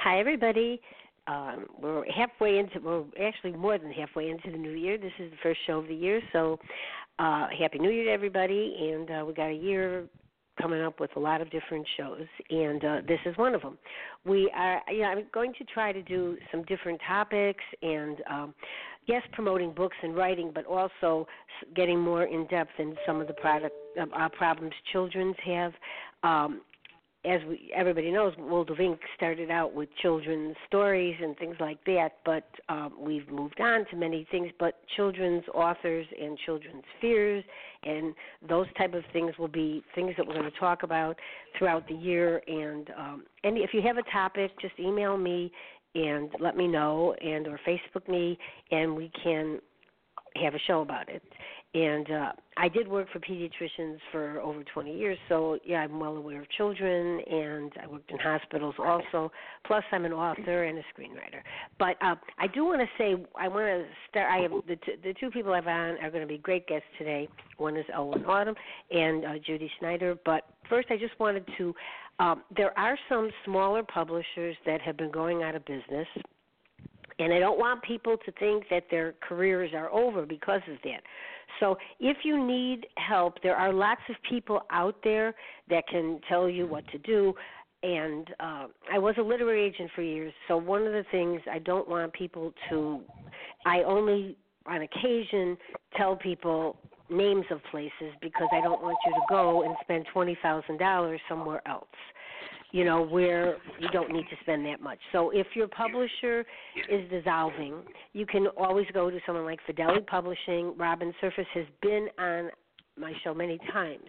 Hi, everybody. We're halfway into, actually more than halfway into the new year. This is the first show of the year, so Happy New Year to everybody. And we got a year coming up with a lot of different shows, and this is one of them. We are, I'm going to try to do some different topics and, yes, promoting books and writing, but also getting more in-depth in some of the problems children have. As everybody knows, World of Ink started out with children's stories and things like that, but we've moved on to many things, but children's authors and children's fears and those type of things will be things that we're going to talk about throughout the year. And if you have a topic, just email me and let me know, and or Facebook me, and we can have a show about it. And I did work for pediatricians for over 20 years, so, I'm well aware of children, and I worked in hospitals also. Plus, I'm an author and a screenwriter. But I do want to say, the two people I've on are going to be great guests today. One is Ellwyn Autumn and Judy Snider. But first, I just wanted to, there are some smaller publishers that have been going out of business. And I don't want people to think that their careers are over because of that. So if you need help, there are lots of people out there that can tell you what to do. And I was a literary agent for years, so one of the things I don't want people to – I only on occasion tell people names of places because I don't want you to go and spend $20,000 somewhere else, where you don't need to spend that much. So if your publisher is dissolving, you can always go to someone like Fidelity Publishing. Robin Surface has been on my show many times,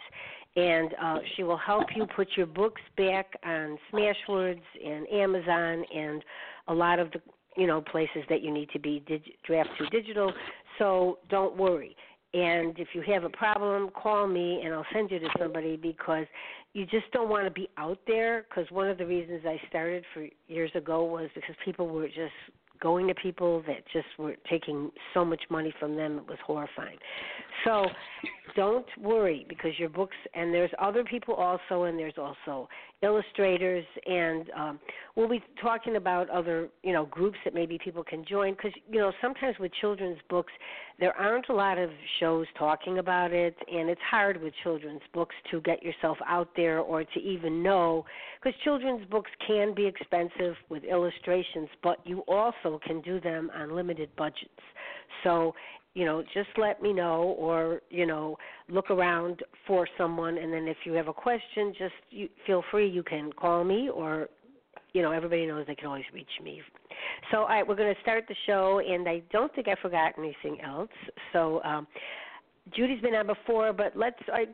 and she will help you put your books back on Smashwords and Amazon and a lot of the, places that you need to be, Draft to Digital. So don't worry. And if you have a problem, call me, and I'll send you to somebody because you just don't want to be out there because one of the reasons I started for years ago was because people were just going to people that just were taking so much money from them. It was horrifying. So don't worry because your books – and there's other people also, and there's also illustrators, and we'll be talking about other, groups that maybe people can join because, sometimes with children's books, there aren't a lot of shows talking about it, and it's hard with children's books to get yourself out there or to even know because children's books can be expensive with illustrations, but you also can do them on limited budgets. So, just let me know or, look around for someone, and then if you have a question, feel free. You can call me or, everybody knows they can always reach me. So, all right, we're going to start the show, and I don't think I forgot anything else. So, Judy's been on before, but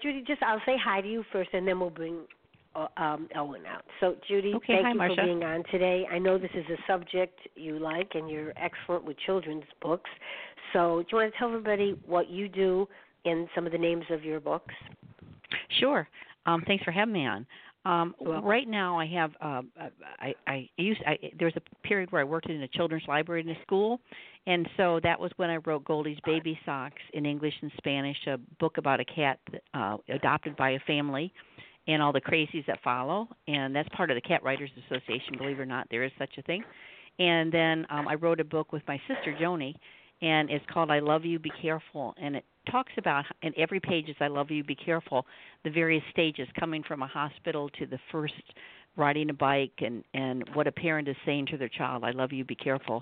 Judy, I'll say hi to you first, and then we'll bring Ellwyn out. So, Judy, thank you Marsha. For being on today. I know this is a subject you like, and you're excellent with children's books. So do you want to tell everybody what you do and some of the names of your books? Sure. Thanks for having me on. Right now I have there was a period where I worked in a children's library in a school, and so that was when I wrote Goldie's Baby Socks in English and Spanish, a book about a cat adopted by a family and all the crazies that follow, and that's part of the Cat Writers Association. Believe it or not, there is such a thing. And then I wrote a book with my sister Joni, and it's called I Love You, Be Careful, and it talks about, in every page is I Love You, Be Careful, the various stages, coming from a hospital to the first riding a bike and what a parent is saying to their child, I love you, be careful,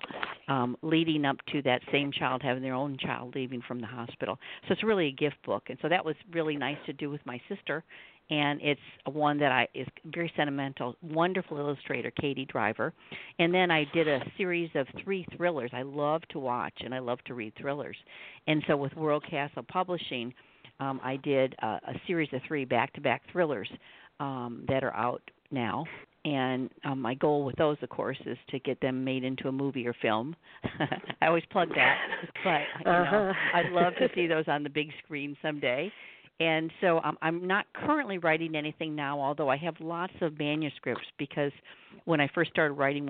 leading up to that same child having their own child leaving from the hospital. So it's really a gift book. And so that was really nice to do with my sister. And it's one that is very sentimental, wonderful illustrator, Katie Driver. And then I did a series of 3 thrillers. I love to watch and I love to read thrillers. And so with World Castle Publishing, I did a series of 3 back-to-back thrillers that are out now. And my goal with those, of course, is to get them made into a movie or film. I always plug that. But you know, I'd love to see those on the big screen someday. And so I'm not currently writing anything now, although I have lots of manuscripts, because when I first started writing,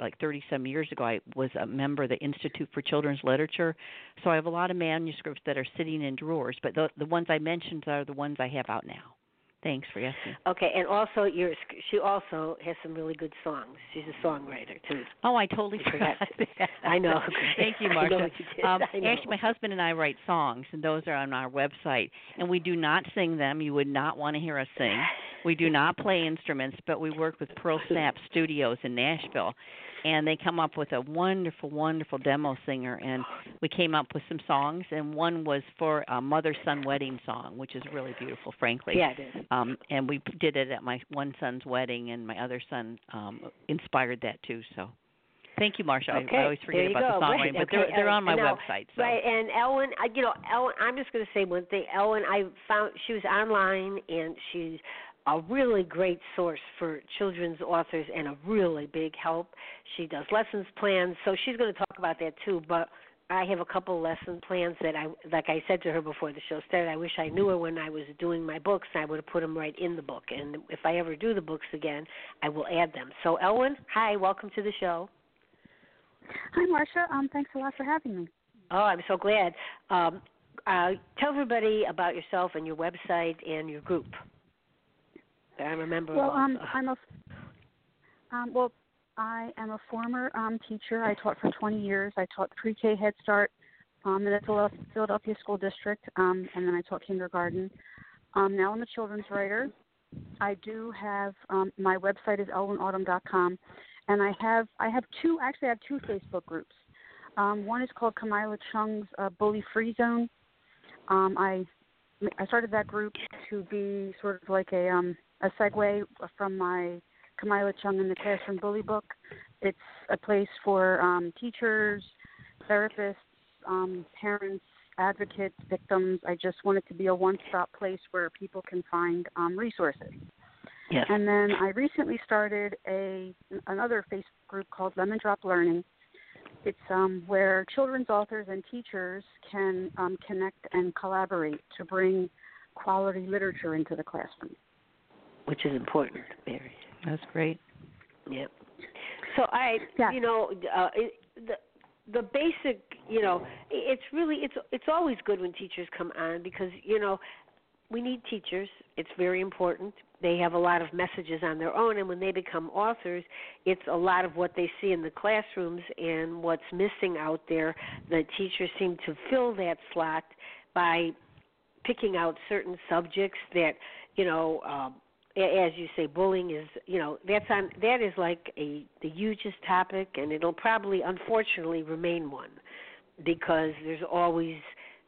like 30-some years ago, I was a member of the Institute for Children's Literature. So I have a lot of manuscripts that are sitting in drawers, but the ones I mentioned are the ones I have out now. Thanks for asking. Okay, and also she also has some really good songs. She's a songwriter, too. Oh, I totally forgot that. I know. Thank you, Marsha. Actually, my husband and I write songs, and those are on our website. And we do not sing them. You would not want to hear us sing. We do not play instruments, but we work with Pearl Snap Studios in Nashville. And they come up with a wonderful, wonderful demo singer. And we came up with some songs, and one was for a mother-son wedding song, which is really beautiful, frankly. Yeah, it is. And we did it at my one son's wedding, and my other son inspired that too. So thank you, Marsha. Okay. I always forget about the songwriting, but they're on my website. So. Right, and Ellwyn, I'm just going to say one thing. Ellwyn, I found she was online, and she's a really great source for children's authors and a really big help. She does lessons plans, so she's going to talk about that too. But I have a couple lesson plans that like I said to her before the show started, I wish I knew her when I was doing my books. I would have put them right in the book. And if I ever do the books again, I will add them. So, Ellwyn, hi, welcome to the show. Hi, Marsha. Thanks a lot for having me. Oh, I'm so glad. Tell everybody about yourself and your website and your group. I remember. Well, I am a former teacher. I taught for 20 years. I taught pre-K Head Start in the Philadelphia School District, and then I taught kindergarten. Now I'm a children's writer. I do have my website is ellwynautumn.com, and I have two Facebook groups. One is called Kamyla Chung's Bully Free Zone. I started that group to be sort of like a segue from my Kamyla Chung in the Classroom Bully book. It's a place for teachers, therapists, parents, advocates, victims. I just want it to be a one-stop place where people can find resources. Yes. And then I recently started another Facebook group called Lemon Drop Learning. It's where children's authors and teachers can connect and collaborate to bring quality literature into the classroom. Which is important, Mary. That's great. Yep. So the basic, it's always good when teachers come on because, we need teachers. It's very important. They have a lot of messages on their own, and when they become authors, it's a lot of what they see in the classrooms and what's missing out there. The teachers seem to fill that slot by picking out certain subjects that, as you say, bullying is, that is like the hugest topic, and it'll probably, unfortunately, remain one because there's always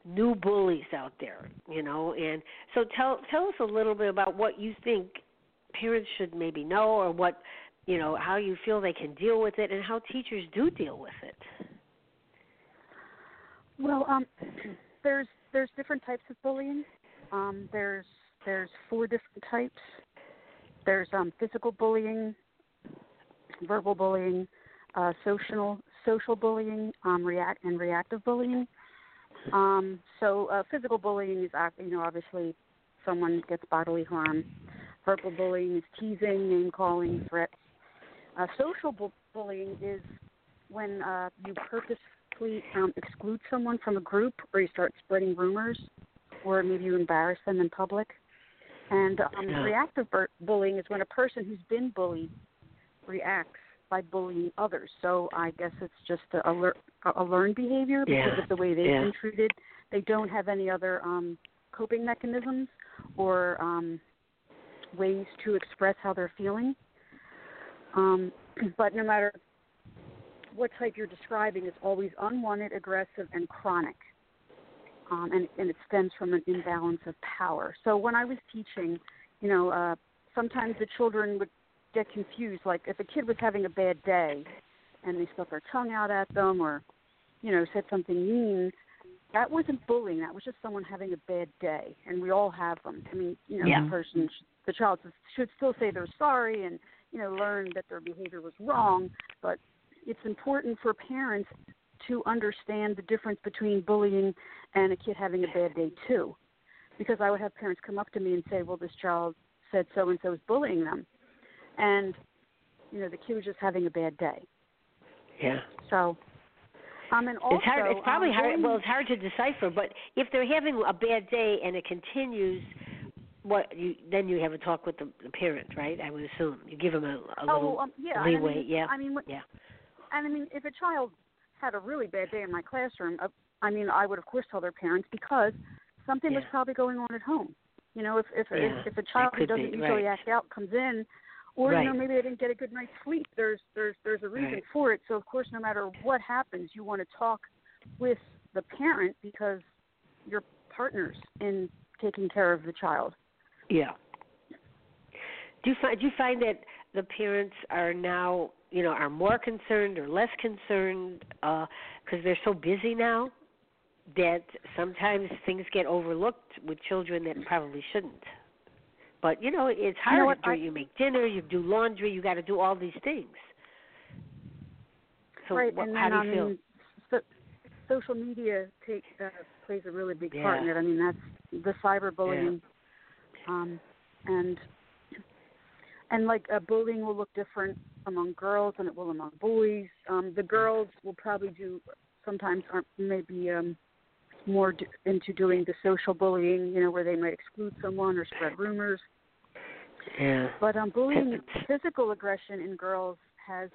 new bullies out there, And so tell us a little bit about what you think parents should maybe know or what, how you feel they can deal with it and how teachers do deal with it. Well, there's different types of bullying. There's 4 different types. There's physical bullying, verbal bullying, social bullying, reactive bullying. So physical bullying is, obviously someone gets bodily harm. Verbal bullying is teasing, name-calling, threats. Social bullying is when you purposely exclude someone from a group or you start spreading rumors or maybe you embarrass them in public. And reactive bullying is when a person who's been bullied reacts by bullying others. So I guess it's just a learned behavior because of the way they've been treated. they don't have any other coping mechanisms or ways to express how they're feeling. But no matter what type you're describing, it's always unwanted, aggressive, and chronic. And it stems from an imbalance of power. So when I was teaching, sometimes the children would get confused. Like if a kid was having a bad day and they stuck their tongue out at them or, said something mean, that wasn't bullying. That was just someone having a bad day. And we all have them. The child should still say they're sorry and, learn that their behavior was wrong. But it's important for parents to understand the difference between bullying and a kid having a bad day too. Because I would have parents come up to me and say, well, this child said so-and-so is bullying them. And, the kid was just having a bad day. Yeah. So, and also... It's hard to decipher, but if they're having a bad day and it continues, then you have a talk with the parent, right? I would assume. You give them a little leeway. And, if a child had a really bad day in my classroom, I would, of course, tell their parents because something was probably going on at home. If a child who doesn't usually act out comes in, or maybe they didn't get a good night's sleep, there's a reason for it. So of course, no matter what happens, you want to talk with the parent because you're partners in taking care of the child. Yeah. Do you find that the parents are now are more concerned or less concerned because they're so busy now? That sometimes things get overlooked with children that probably shouldn't. But, it's hard. You make dinner, you do laundry, you got to do all these things. So how do you feel? Social media plays a really big part in it. That's the cyberbullying. Yeah. Bullying will look different among girls than it will among boys. The girls will probably into doing the social bullying, where they might exclude someone or spread rumors. Yeah. But bullying, physical aggression in girls has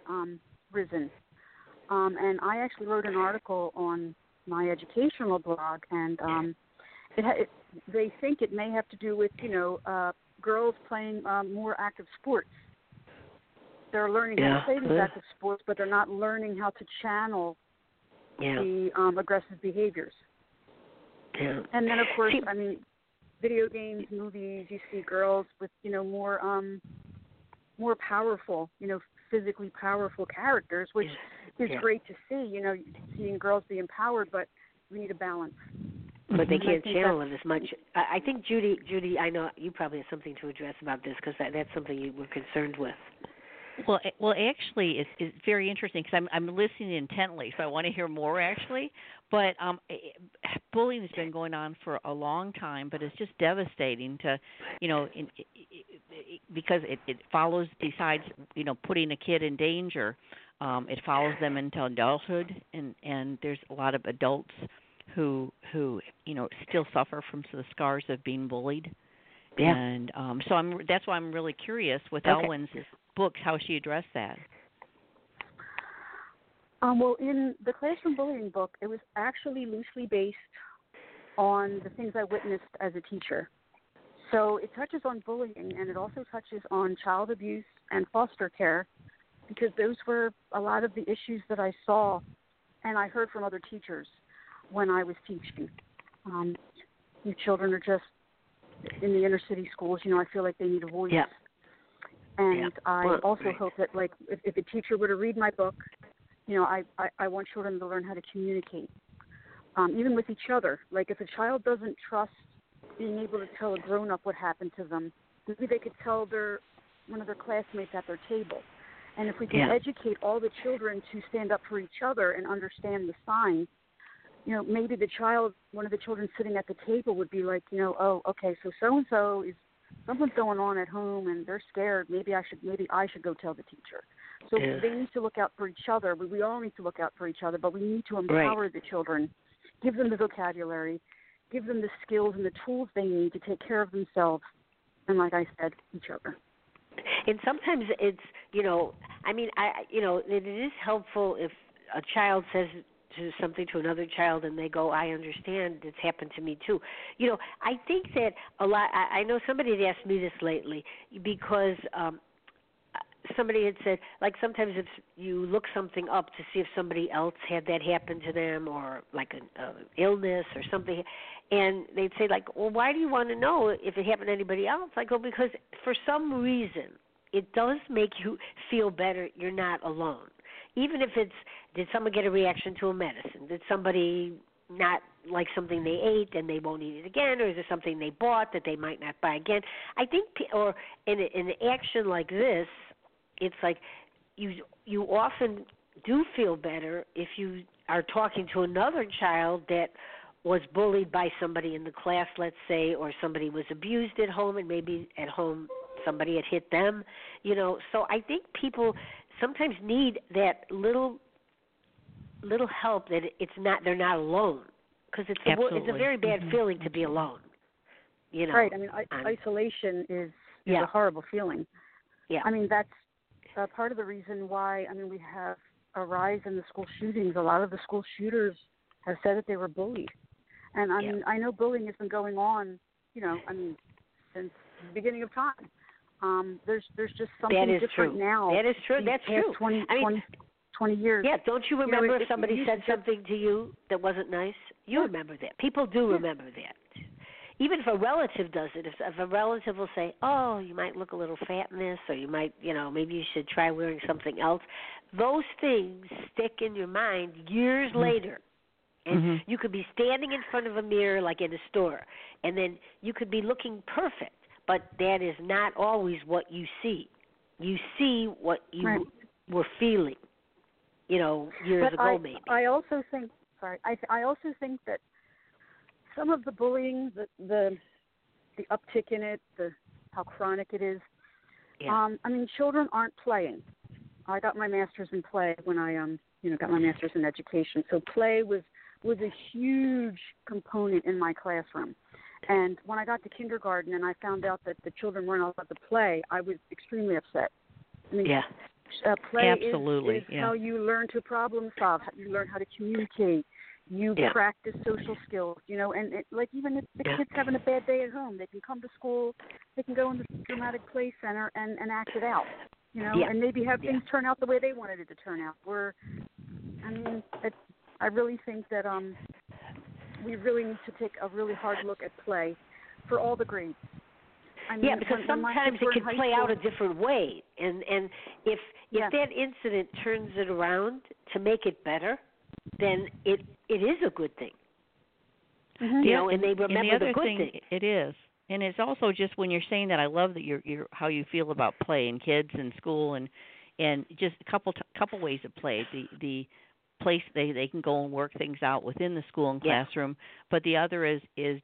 risen. And I actually wrote an article on my educational blog, and they think it may have to do with, girls playing more active sports. They're learning how to play these active sports, but they're not learning how to channel the aggressive behaviors. Yeah. And then, of course, video games, movies, you see girls with, more powerful, physically powerful characters, which is great to see, seeing girls be empowered, but we need a balance. But they can't channel it as much. I think, Judy, I know you probably have something to address about this because that's something you were concerned with. Well, actually, it's very interesting because I'm listening intently, so I want to hear more, actually. But bullying has been going on for a long time, but it's just devastating to, because it follows, besides, putting a kid in danger, it follows them into adulthood, and there's a lot of adults who still suffer from the scars of being bullied. Yeah. And so that's why I'm really curious with Ellwyn's books, how she addressed that. Well, in the classroom bullying book, it was actually loosely based on the things I witnessed as a teacher. So it touches on bullying, and it also touches on child abuse and foster care, because those were a lot of the issues that I saw and I heard from other teachers when I was teaching. You children are just in the inner city schools, I feel like they need a voice. Yeah. And I also hope that, like, if a teacher were to read my book, I want children to learn how to communicate, even with each other. Like, if a child doesn't trust being able to tell a grown-up what happened to them, maybe they could tell one of their classmates at their table. And if we can educate all the children to stand up for each other and understand the signs, maybe one of the children sitting at the table would be like, so-and-so is, something's going on at home and they're scared. Maybe I should go tell the teacher. So they need to look out for each other. We all need to look out for each other, but we need to empower the children, give them the vocabulary, give them the skills and the tools they need to take care of themselves and, like I said, each other. And sometimes it's, it is helpful if a child says to something to another child and they go, I understand, it's happened to me too. You know, I think that a lot, I know somebody had asked me this lately because somebody had said, like, sometimes if you look something up to see if somebody else had that happen to them or like an illness or something, and they'd say, like, well, why do you want to know if it happened to anybody else? I go, because for some reason it does make you feel better you're not alone. Even if it's, did someone get a reaction to a medicine? Did somebody not like something they ate and they won't eat it again? Or is there something they bought that they might not buy again? I think, or in an action like this, it's like you often do feel better if you are talking to another child that was bullied by somebody in the class, let's say, or somebody was abused at home, and maybe at home somebody had hit them, you know. So I think people sometimes need that little help that it's not, they're not alone, because it's a very bad feeling to be alone, you know. Right. I mean, isolation is a horrible feeling. Yeah. I mean, that's part of the reason why, I mean, we have a rise in the school shootings. A lot of the school shooters have said that they were bullied. And I mean, I know bullying has been going on, you know, I mean, since the beginning of time. There's just something different now. That is true. That's true. 20 years. Yeah, don't you remember if somebody said something to you that wasn't nice? You remember that. People do remember that. Even if a relative does it, if a relative will say, oh, you might look a little fat in this, or you might, you know, maybe you should try wearing something else. Those things stick in your mind years later. And you could be standing in front of a mirror like in a store, and then you could be looking perfect. But that is not always what you see. You see what you were feeling, you know, years ago maybe. I also think that some of the bullying, the uptick in it, how chronic it is. Yeah. I mean, children aren't playing. I got my master's in play when I got my master's in education. So play was a huge component in my classroom. And when I got to kindergarten and I found out that the children weren't allowed to play, I was extremely upset. I mean, play is how you learn to problem solve, how you learn how to communicate, you practice social skills, you know, and even if the kid's having a bad day at home, they can come to school, they can go in the dramatic play center and act it out, you know, and maybe have things turn out the way they wanted it to turn out. I really think that we really need to take a really hard look at play for all the grades. I mean, because sometimes it can play out a different way. And if that incident turns it around to make it better, then it is a good thing. Mm-hmm. You know, and they remember the good thing. It is. And it's also just when you're saying that, I love that you're how you feel about play and kids and school and just a couple ways of play. The place they can go and work things out within the school and classroom, but the other is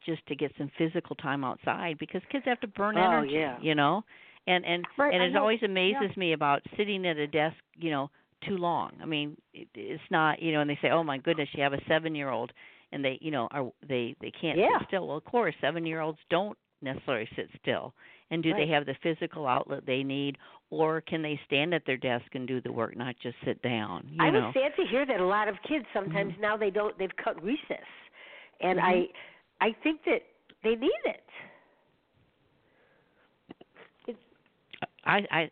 just to get some physical time outside because kids have to burn energy, you know, and it always amazes me about sitting at a desk, you know, too long. I mean, it's not, you know, and they say, oh my goodness, you have a 7-year-old and they, you know, they can't sit still. Well, of course, 7-year-olds don't necessarily sit still. And do they have the physical outlet they need, or can they stand at their desk and do the work, not just sit down? You know? I was sad to hear that a lot of kids sometimes now they don't. They've cut recess, and I think that they need it. I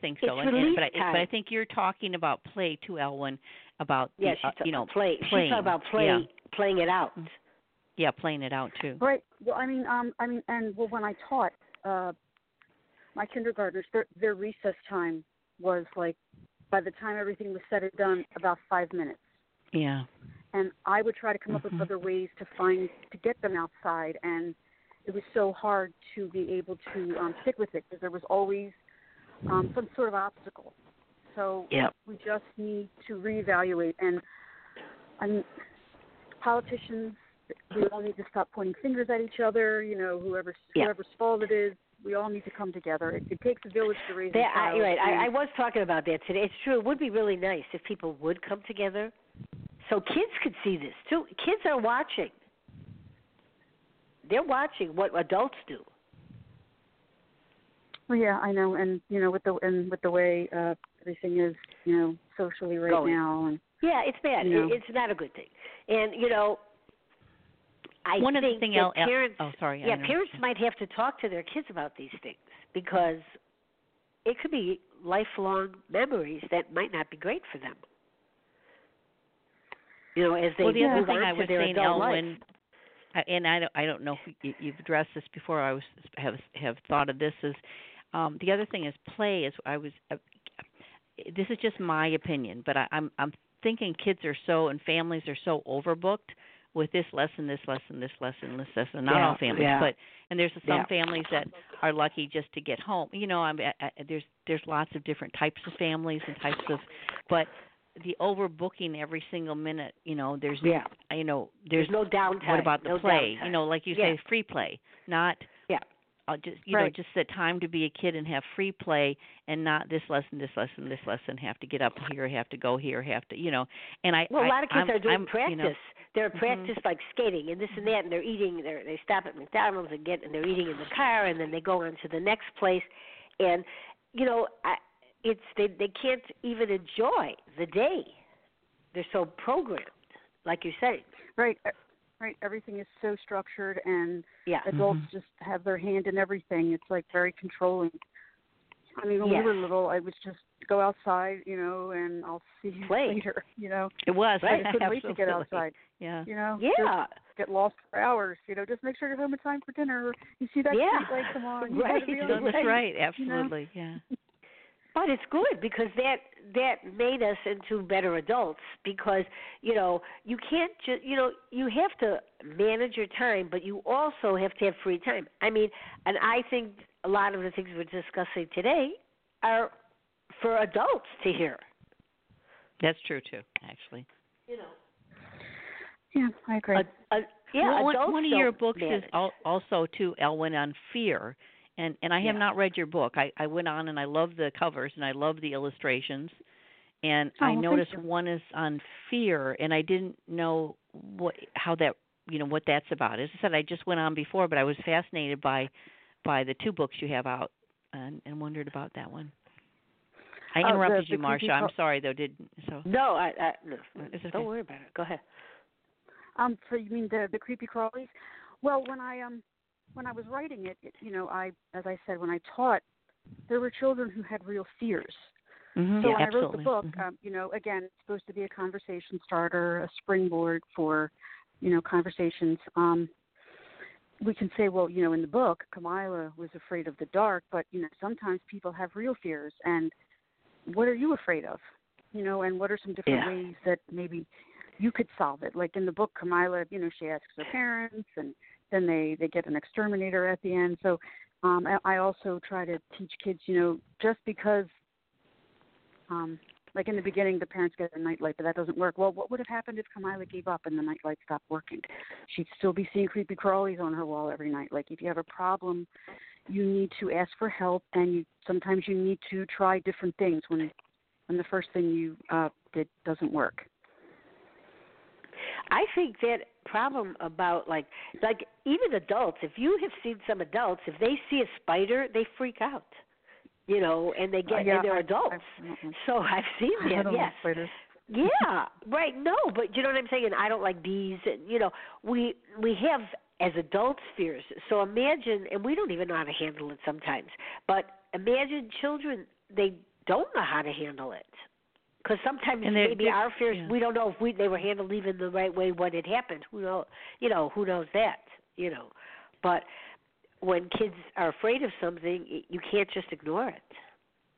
think so, but I think you're talking about play too, Ellwyn. About play. She's talking about playing it out. Yeah, playing it out too. Right. Well, when I taught. My kindergartners, their recess time was like, by the time everything was said and done, about 5 minutes. Yeah. And I would try to come up with other ways to get them outside, and it was so hard to be able to stick with it because there was always some sort of obstacle. So we just need to reevaluate, and politicians. We all need to stop pointing fingers at each other. You know, whoever's fault it is, we all need to come together. It takes a village to raise a child. Right. I was talking about that today. It's true. It would be really nice if people would come together, so kids could see this too. Kids are watching. They're watching what adults do. Well, yeah, I know, and you know, with the way everything is, you know, socially right now, and Yeah, it's bad. You know? It's not a good thing. And, you know, I think parents might have to talk to their kids about these things, because it could be lifelong memories that might not be great for them. You know, as they move on to their adult life. And I don't know if you've addressed this before. I have thought of this as the other thing is play. This is just my opinion, but I'm thinking kids are so, and families are so overbooked with this lesson. Not all families, but there's some families that are lucky just to get home. You know, there's lots of different types of families and types of, but the overbooking every single minute. You know, there's no downtime. What about the play? Downtime. You know, like you say, free play, not just the time to be a kid and have free play, and not this lesson. Have to get up here, have to go here, have to, you know. And a lot of kids are doing practice. You know, they're practice like skating and this and that, and they're eating. They stop at McDonald's and they're eating in the car, and then they go on to the next place, and you know, they can't even enjoy the day. They're so programmed, like you're saying. Right. Everything is so structured, and adults just have their hand in everything. It's like very controlling. I mean, when we were little, I would just go outside, you know, and I'll see you later, you know. It was. I couldn't wait to get outside. Yeah. You know? Yeah. Get lost for hours, you know. Just make sure you're home in time for dinner. You see that street light come on. Right. That's right. Absolutely. You know? Yeah. But it's good, because that made us into better adults, because, you know, you can't just, you know, you have to manage your time, but you also have to have free time. I mean, and I think a lot of the things we're discussing today are for adults to hear. That's true, too, actually. You know. Yeah, I agree. One of your books is also, too, Ellwyn, on fear. And I have not read your book. I went on and I love the covers and I love the illustrations. And I noticed one is on fear, and I didn't know what that's about. As I said, I just went on before, but I was fascinated by the two books you have out and wondered about that one. I interrupted you, Marsha. I'm sorry, though. No, okay. Don't worry about it. Go ahead. So you mean the Creepy Crawlies? Well, when I was writing it, you know, as I said, when I taught, there were children who had real fears. Mm-hmm. So when I wrote the book, you know, again, it's supposed to be a conversation starter, a springboard for, you know, conversations. We can say, well, you know, in the book, Kamyla was afraid of the dark, but, you know, sometimes people have real fears. And what are you afraid of? You know, and what are some different ways that maybe you could solve it? Like in the book, Kamyla, you know, she asks her parents, and then they get an exterminator at the end. So I also try to teach kids, you know, just because, like in the beginning, the parents get a nightlight, but that doesn't work. Well, what would have happened if Kamyla gave up and the nightlight stopped working? She'd still be seeing creepy crawlies on her wall every night. Like if you have a problem, you need to ask for help, and sometimes you need to try different things when the first thing you did doesn't work. I think that problem about like even adults, if you have seen some adults, if they see a spider, they freak out, you know, and they get and they're adults. So I've seen that. I don't like spiders. Yeah, right. No, but you know what I'm saying. I don't like bees. And, you know, we have as adults fears. So imagine, and we don't even know how to handle it sometimes. But imagine children, they don't know how to handle it. Because sometimes maybe our fears, we don't know if they were handled even the right way when it happened. Who knows that? You know, but when kids are afraid of something, you can't just ignore it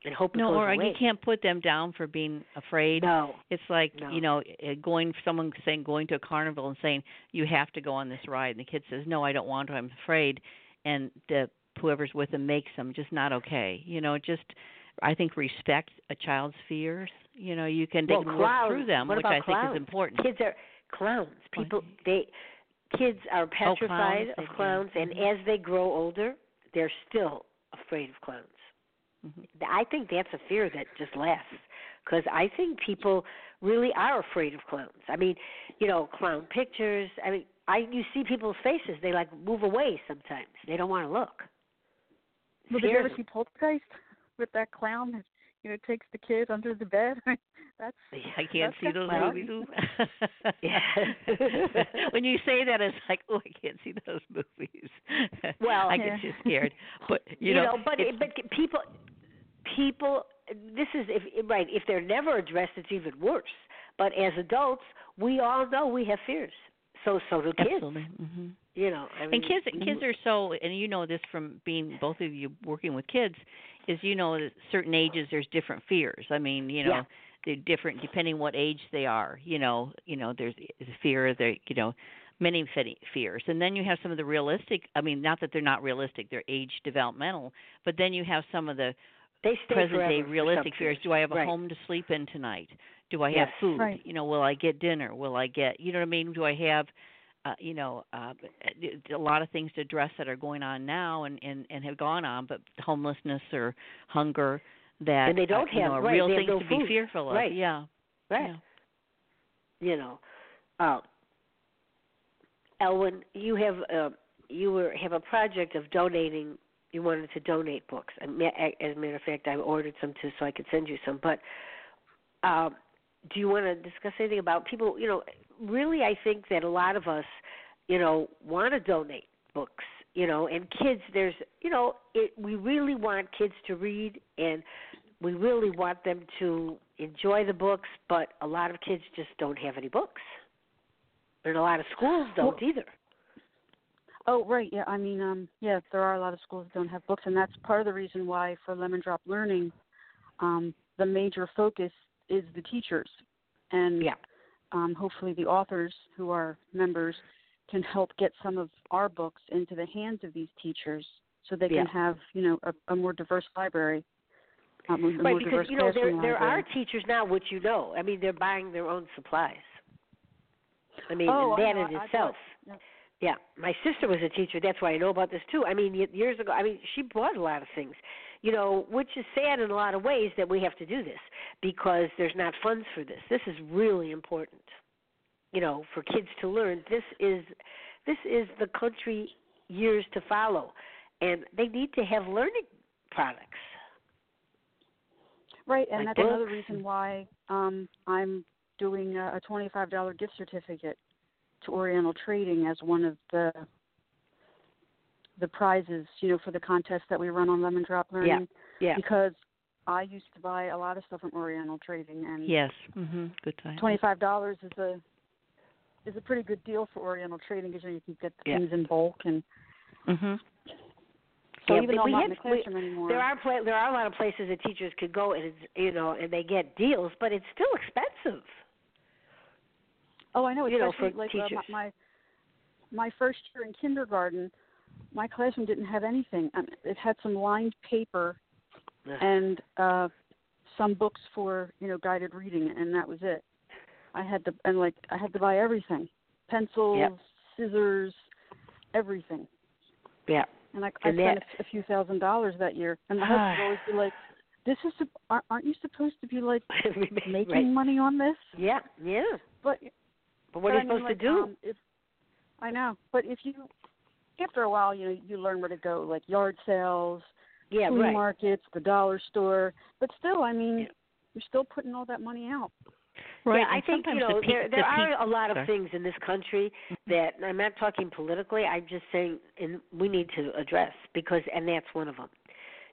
and hope it goes away. No, or you can't put them down for being afraid. No, it's like you know, going to a carnival and saying you have to go on this ride, and the kid says no, I don't want to, I'm afraid, and whoever's with them makes them just not okay. You know, just. I think respect a child's fears. You know, they can work through them, which I think is important. Kids are clowns. Kids are petrified of clowns, and as they grow older, they're still afraid of clowns. Mm-hmm. I think that's a fear that just lasts, because I think people really are afraid of clowns. I mean, you know, clown pictures. I mean, you see people's faces; they like move away sometimes. They don't want to look. Well, did you ever see Poltergeist? With that clown, takes the kid under the bed. I can't see those movies. When you say that, it's like, oh, I can't see those movies. Well, I get too scared. But but people, this is if they're never addressed, it's even worse. But as adults, we all know we have fears. So do kids. Absolutely. Mm-hmm. And kids are so, and you know this from being both of you working with kids, is at certain ages there's different fears. I mean, they're different depending what age they are. There's fear. There, many fears, and then you have some of the realistic. I mean, not that they're not realistic; they're age developmental. But then you have some of the present day realistic fears. Do I have a home to sleep in tonight? Do I have food? Right. Will I get dinner? Will I get? You know what I mean? Do I have? A lot of things to address that are going on now and have gone on, but homelessness or hunger that and they don't have real things to be fearful of. Ellwyn, you have a project of donating. You wanted to donate books. As a matter of fact, I ordered some too, so I could send you some. But do you want to discuss anything about people? Really, I think that a lot of us, want to donate books, and kids, there's, we really want kids to read and we really want them to enjoy the books, but a lot of kids just don't have any books. And a lot of schools don't either. Oh, right. Yeah. I mean, there are a lot of schools that don't have books, and that's part of the reason why for Lemon Drop Learning, the major focus is the teachers. And hopefully the authors who are members can help get some of our books into the hands of these teachers so they can have, a more diverse library. Because, there are teachers now, which they're buying their own supplies. In itself. My sister was a teacher. That's why I know about this, too. Years ago, she bought a lot of things, which is sad in a lot of ways that we have to do this because there's not funds for this. This is really important, for kids to learn. This is the country years to follow, and they need to have learning products. Right, and that's another reason why I'm doing a $25 gift certificate to Oriental Trading as one of the prizes, for the contest that we run on Lemon Drop Learning. Because I used to buy a lot of stuff from Oriental Trading, and good time. $25 is a pretty good deal for Oriental Trading because you can get the things in bulk and. Mm-hmm. So even though not in the classroom anymore, there are a lot of places that teachers could go and and they get deals, but it's still expensive. Oh, I know. For teachers. My first year in kindergarten, my classroom didn't have anything. It had some lined paper and some books for guided reading, and that was it. I had to buy everything: pencils, scissors, everything. Yeah. And I spent a few $1,000s that year, and my husband would always be like, "This is aren't you supposed to be making money on this?" Yeah. Yeah. But what are you supposed to do? I know. But if you, after a while, you learn where to go, like yard sales, flea markets, the dollar store. But still, you're still putting all that money out. Right. Yeah, I think, there are a lot of things in this country that, and I'm not talking politically, I'm just saying we need to address and that's one of them.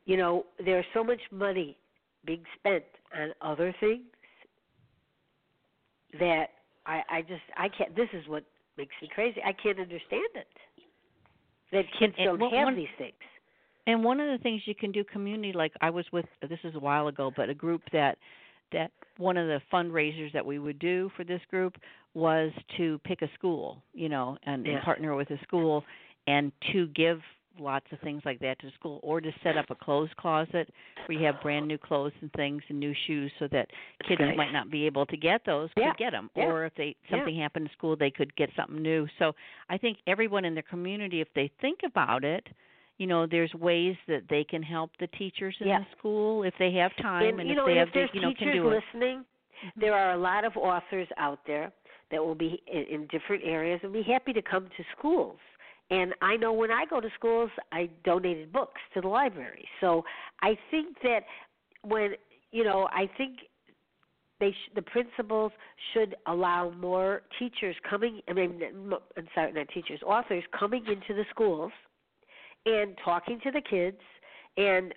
There's so much money being spent on other things that I can't. This is what makes me crazy. I can't understand it. That kids don't have these things. And one of the things you can do community, like I was with, this is a while ago, but a group that one of the fundraisers that we would do for this group was to pick a school, and partner with a school and to give lots of things like that to the school, or to set up a clothes closet where you have brand new clothes and things and new shoes so that kids who might not be able to get those could get them. Yeah. Or if something happened in school, they could get something new. So I think everyone in the community, if they think about it, there's ways that they can help the teachers in the school if they have time. And if they have teachers listening, there are a lot of authors out there that will be in different areas and be happy to come to schools. And I know when I go to schools, I donated books to the library. So I think that when you know, I think the principals should allow more teachers coming, authors coming into the schools and talking to the kids. And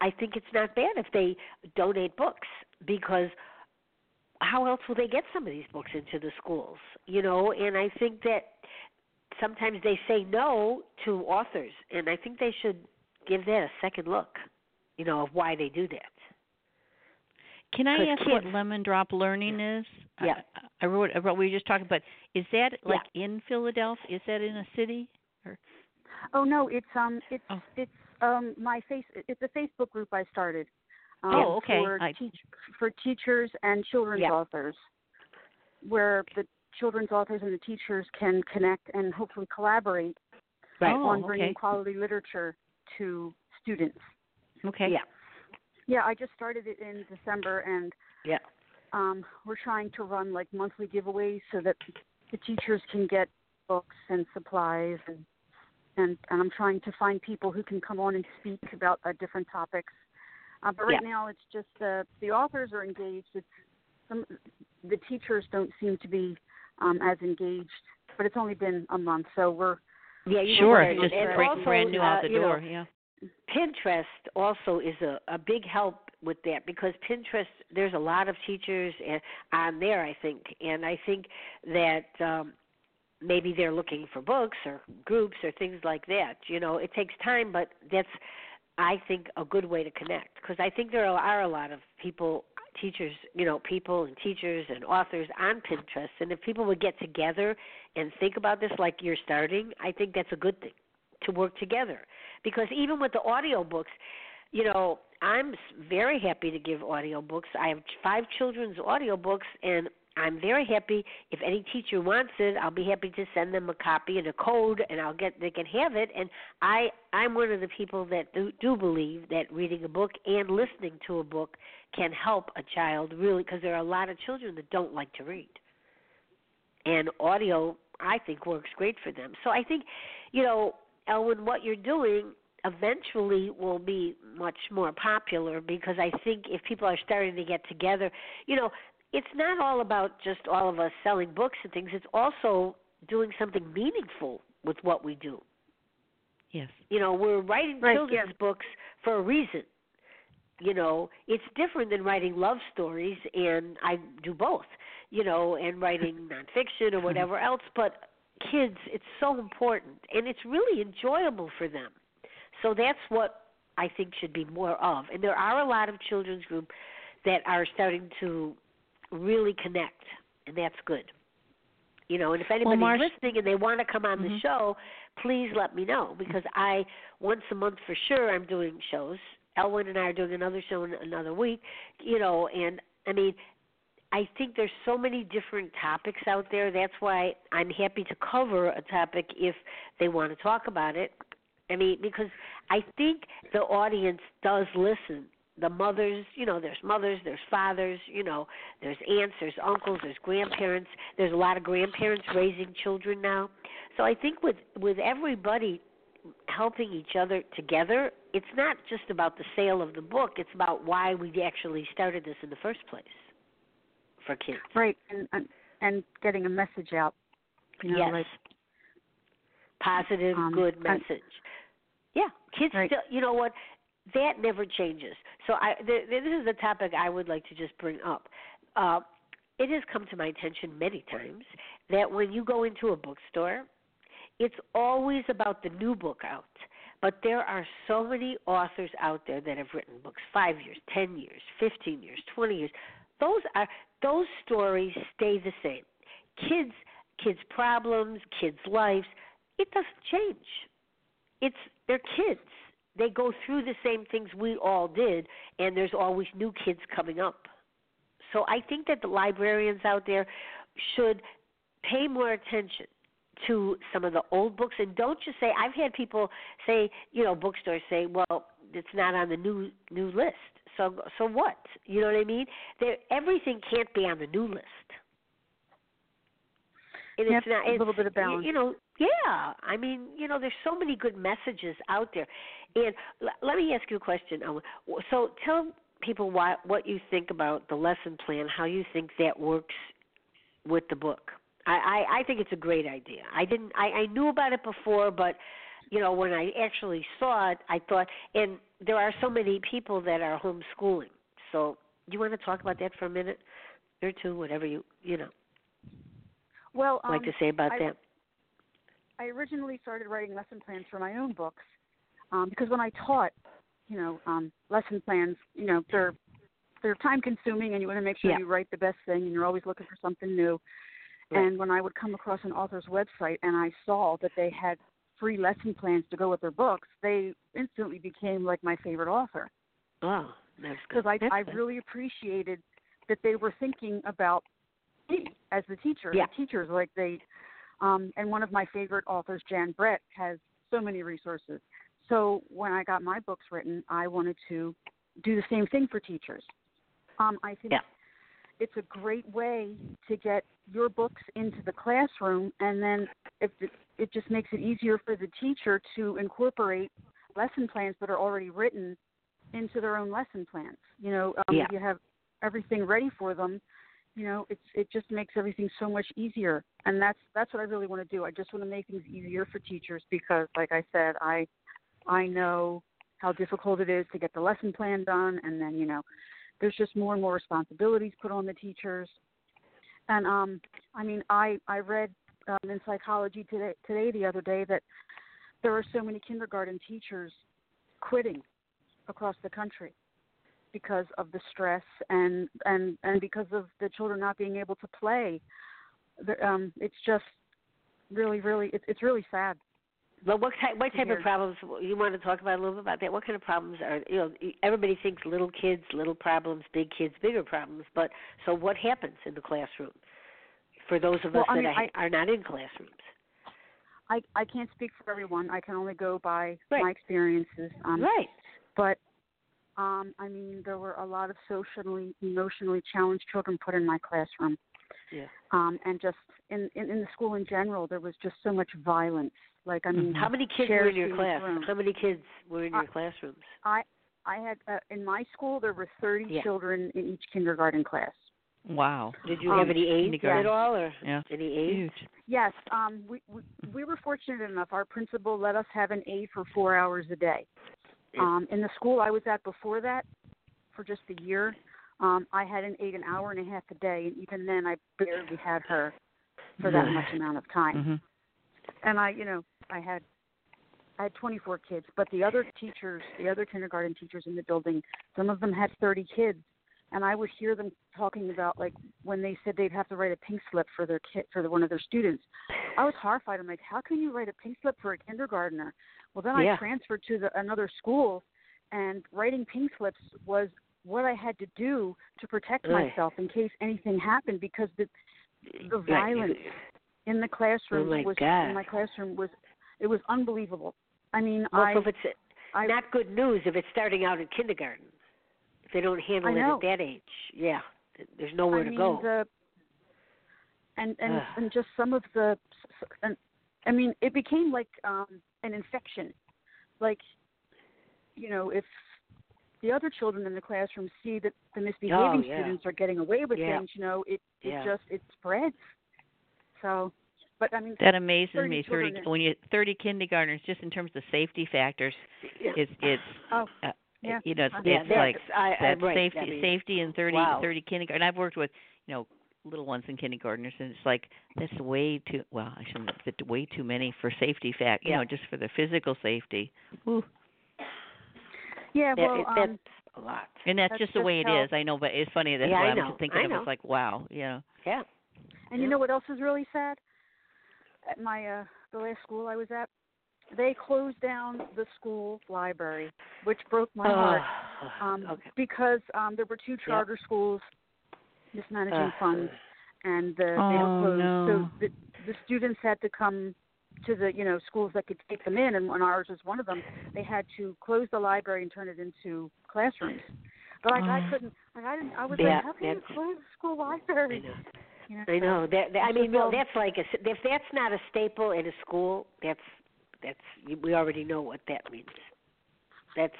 I think it's not bad if they donate books, because how else will they get some of these books into the schools? You know, and I think that sometimes they say no to authors, and I think they should give that a second look, you know, of why they do that. Can I ask what Lemon Drop Learning is? Yeah. I wrote about what we were just talking about. Is that like in Philadelphia? Is that in a city? Or? Oh no, it's it's a Facebook group I started. For teachers and children's authors, where the children's authors and the teachers can connect and hopefully collaborate on bringing quality literature to students. Okay. Yeah. Yeah, I just started it in December, and we're trying to run like monthly giveaways so that the teachers can get books and supplies, and I'm trying to find people who can come on and speak about different topics. But right now, it's just the authors are engaged. The teachers don't seem to be as engaged, but it's only been a month, so we're just brand new out the door. Pinterest also is a big help with that, because Pinterest, there's a lot of teachers on there, I think. And I think that maybe they're looking for books or groups or things like that. You know, it takes time, but that's, I think, a good way to connect, because I think there are a lot of people, teachers, you know, people and teachers and authors on Pinterest. And if people would get together and think about this like you're starting, I think that's a good thing, to work together. Because even with the audiobooks, you know, I'm very happy to give audiobooks. I have 5 children's audiobooks, and I'm very happy. If any teacher wants it, I'll be happy to send them a copy and a code, and they can have it. And I'm one of the people that do believe that reading a book and listening to a book can help a child, really, because there are a lot of children that don't like to read. And audio, I think, works great for them. So I think, you know, Ellwyn, what you're doing eventually will be much more popular, because I think if people are starting to get together, you know, it's not all about just all of us selling books and things. It's also doing something meaningful with what we do. Yes. You know, we're writing children's books for a reason. You know, it's different than writing love stories, and I do both, you know, and writing nonfiction or whatever else, but kids, it's so important, and it's really enjoyable for them. So that's what I think should be more of. And there are a lot of children's groups that are starting to really connect, and that's good. You know, and if anybody's listening and they want to come on the show, please let me know, because I, once a month for sure, I'm doing shows. Ellwyn and I are doing another show in another week, you know, and I mean, I think there's so many different topics out there. That's why I'm happy to cover a topic if they want to talk about it. I mean, because I think the audience does listen. The mothers, you know, there's mothers, there's fathers, you know, there's aunts, there's uncles, there's grandparents. There's a lot of grandparents raising children now. So I think with everybody helping each other together, it's not just about the sale of the book. It's about why we actually started this in the first place. For kids. Right, and getting a message out. You know, yes. Like, positive, good message. Kids still, you know what, that never changes. So this is a topic I would like to just bring up. It has come to my attention many times that when you go into a bookstore, it's always about the new book out. But there are so many authors out there that have written books 5 years, 10 years, 15 years, 20 years. Those stories stay the same. Kids' problems, kids' lives, it doesn't change. They're kids. They go through the same things we all did, and there's always new kids coming up. So I think that the librarians out there should pay more attention to some of the old books, and don't just say, I've had people say, you know, bookstores say, well, it's not on the new list. So what? You know what I mean? Everything can't be on the new list. And it's not, a little bit of balance. You know, yeah. I mean, you know, there's so many good messages out there. And let me ask you a question. So tell people what you think about the lesson plan, how you think that works with the book. I think it's a great idea. I knew about it before, but you know, when I actually saw it, I thought, and there are so many people that are homeschooling. So do you want to talk about that for a minute or two, whatever you know, well, like to say about that? I originally started writing lesson plans for my own books because when I taught, you know, lesson plans, you know, they're time consuming and you want to make sure you write the best thing and you're always looking for something new. Right. And when I would come across an author's website and I saw that they had free lesson plans to go with their books, they instantly became like my favorite author. Oh, that's good. Because I really appreciated that they were thinking about me as the teacher. Yeah. The teachers, like they, and one of my favorite authors, Jan Brett, has so many resources. So when I got my books written, I wanted to do the same thing for teachers. I think it's a great way to get your books into the classroom, and then it just makes it easier for the teacher to incorporate lesson plans that are already written into their own lesson plans. You know, you have everything ready for them. You know, it just makes everything so much easier, and that's what I really want to do. I just want to make things easier for teachers because, like I said, I know how difficult it is to get the lesson plan done, and then, you know, there's just more and more responsibilities put on the teachers. And, I mean, I read in Psychology Today the other day that there are so many kindergarten teachers quitting across the country because of the stress and because of the children not being able to play. It's just really, really, it's really sad. Well, what type of problems you want to talk about a little bit about that? What kind of problems are, you know, everybody thinks little kids, little problems, big kids, bigger problems. But so what happens in the classroom for those of us that are not in classrooms? I can't speak for everyone. I can only go by my experiences. But, I mean, there were a lot of socially, emotionally challenged children put in my classroom. Yeah. And just in the school in general, there was just so much violence. Like, I mean, how many kids were in your class? How many kids were in your classrooms? I had in my school there were 30 children in each kindergarten class. Wow! Did you have any aides at all, or any aides? Yes, we were fortunate enough. Our principal let us have an aide for 4 hours a day. In the school I was at before that, for just a year, I had an aide an hour and a half a day, and even then I barely had her for that much amount of time. Mm-hmm. And I had 24 kids, but the other teachers, the other kindergarten teachers in the building, some of them had 30 kids, and I would hear them talking about, like, when they said they'd have to write a pink slip for their kid, for one of their students. I was horrified. I'm like, how can you write a pink slip for a kindergartner? Well, then I transferred to another school, and writing pink slips was what I had to do to protect myself in case anything happened, because the violence in the classroom was it was unbelievable. I mean, so if it's not good news if it's starting out in kindergarten, if they don't handle it at that age. Yeah, there's nowhere to go. And just some of the, I mean, it became like an infection. Like, you know, if the other children in the classroom see that the misbehaving students are getting away with things, you know, it spreads. So, but I mean, that amazes me. 30 when you 30 kindergartners, just in terms of safety factors, you know, it's like that's safety, safety in 30 kindergarten. I've worked with, you know, little ones in kindergartners, and it's like that's way too. Well, I shouldn't. That's way too many for safety fact. You know, just for the physical safety. Ooh. Yeah, well, that's a lot, and that's just the way it is. I know, but it's funny. That's why I'm thinking of it. It's like, wow, yeah. And you know what else is really sad? At my the last school I was at, they closed down the school library, which broke my heart because there were two charter schools mismanaging funds, and they closed. No. So the students had to come to the, you know, schools that could take them in, and ours was one of them. They had to close the library and turn it into classrooms. But like I couldn't, like I didn't. I was like, how can you close the school library? I know. That I mean, no, that's like if that's not a staple in a school, that's we already know what that means. That's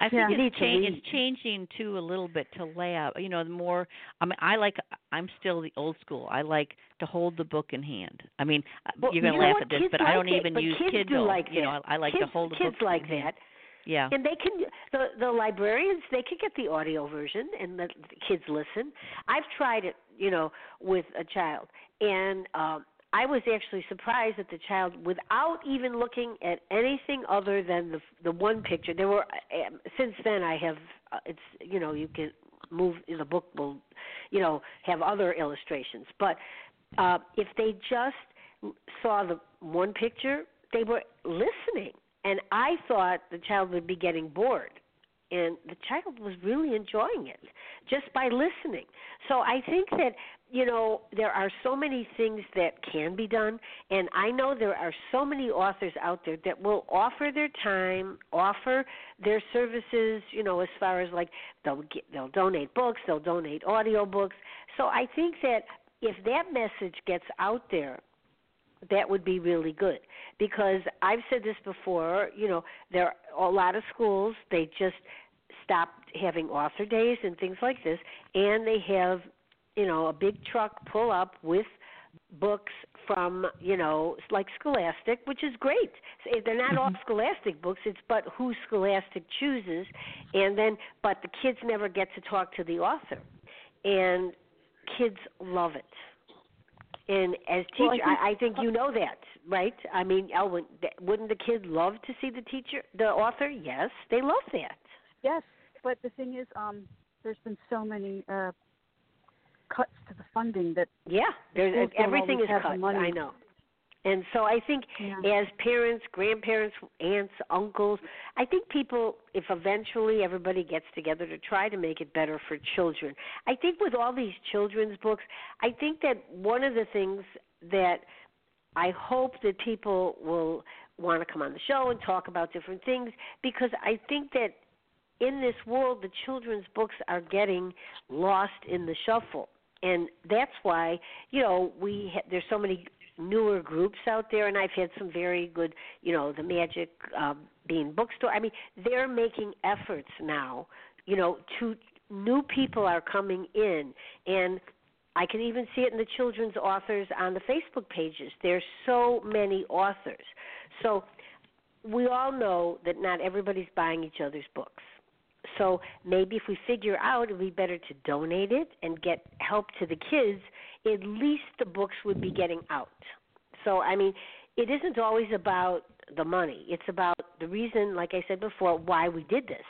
I think it's changing too a little bit to layout. You know, the more I'm still the old school. I like to hold the book in hand. I mean, well, you're going to laugh at this, but I don't even use Kindle. You know, I like to hold the book. Kids like that. Yeah. And they can the librarians, they can get the audio version and let the kids listen. I've tried it, you know, with a child, and I was actually surprised that the child, without even looking at anything other than the one picture, there were since then I have it's you know you can move the book will you know have other illustrations, but if they just saw the one picture, they were listening, and I thought the child would be getting bored, and the child was really enjoying it just by listening. So I think that, you know, there are so many things that can be done, and I know there are so many authors out there that will offer their time, offer their services, you know, as far as like they'll donate books, they'll donate audio books. So I think that if that message gets out there, that would be really good, because I've said this before, you know, there are a lot of schools, they just stopped having author days and things like this, and they have, you know, a big truck pull up with books from, you know, like Scholastic, which is great. They're not all Scholastic books, it's but who Scholastic chooses, and then, but the kids never get to talk to the author, and kids love it. And as teacher, I think you know that, right? I mean, Ellwyn, wouldn't the kid love to see the author? Yes, they love that. Yes, but the thing is, there's been so many cuts to the funding that everything is cut. I know, and so I think as parents, grandparents, aunts, uncles, I think people, if eventually everybody gets together to try to make it better for children. I think with all these children's books, I think that one of the things that I hope that people will want to come on the show and talk about different things, because I think that in this world, the children's books are getting lost in the shuffle. And that's why, you know, there's so many newer groups out there, and I've had some very good, you know, the Magic Bean Bookstore. I mean, they're making efforts now, you know, new people are coming in, and I can even see it in the children's authors on the Facebook pages. There's so many authors. So we all know that not everybody's buying each other's books. So maybe if we figure out, it would be better to donate it and get help to the kids, at least the books would be getting out. So, I mean, it isn't always about the money. It's about the reason, like I said before, why we did this.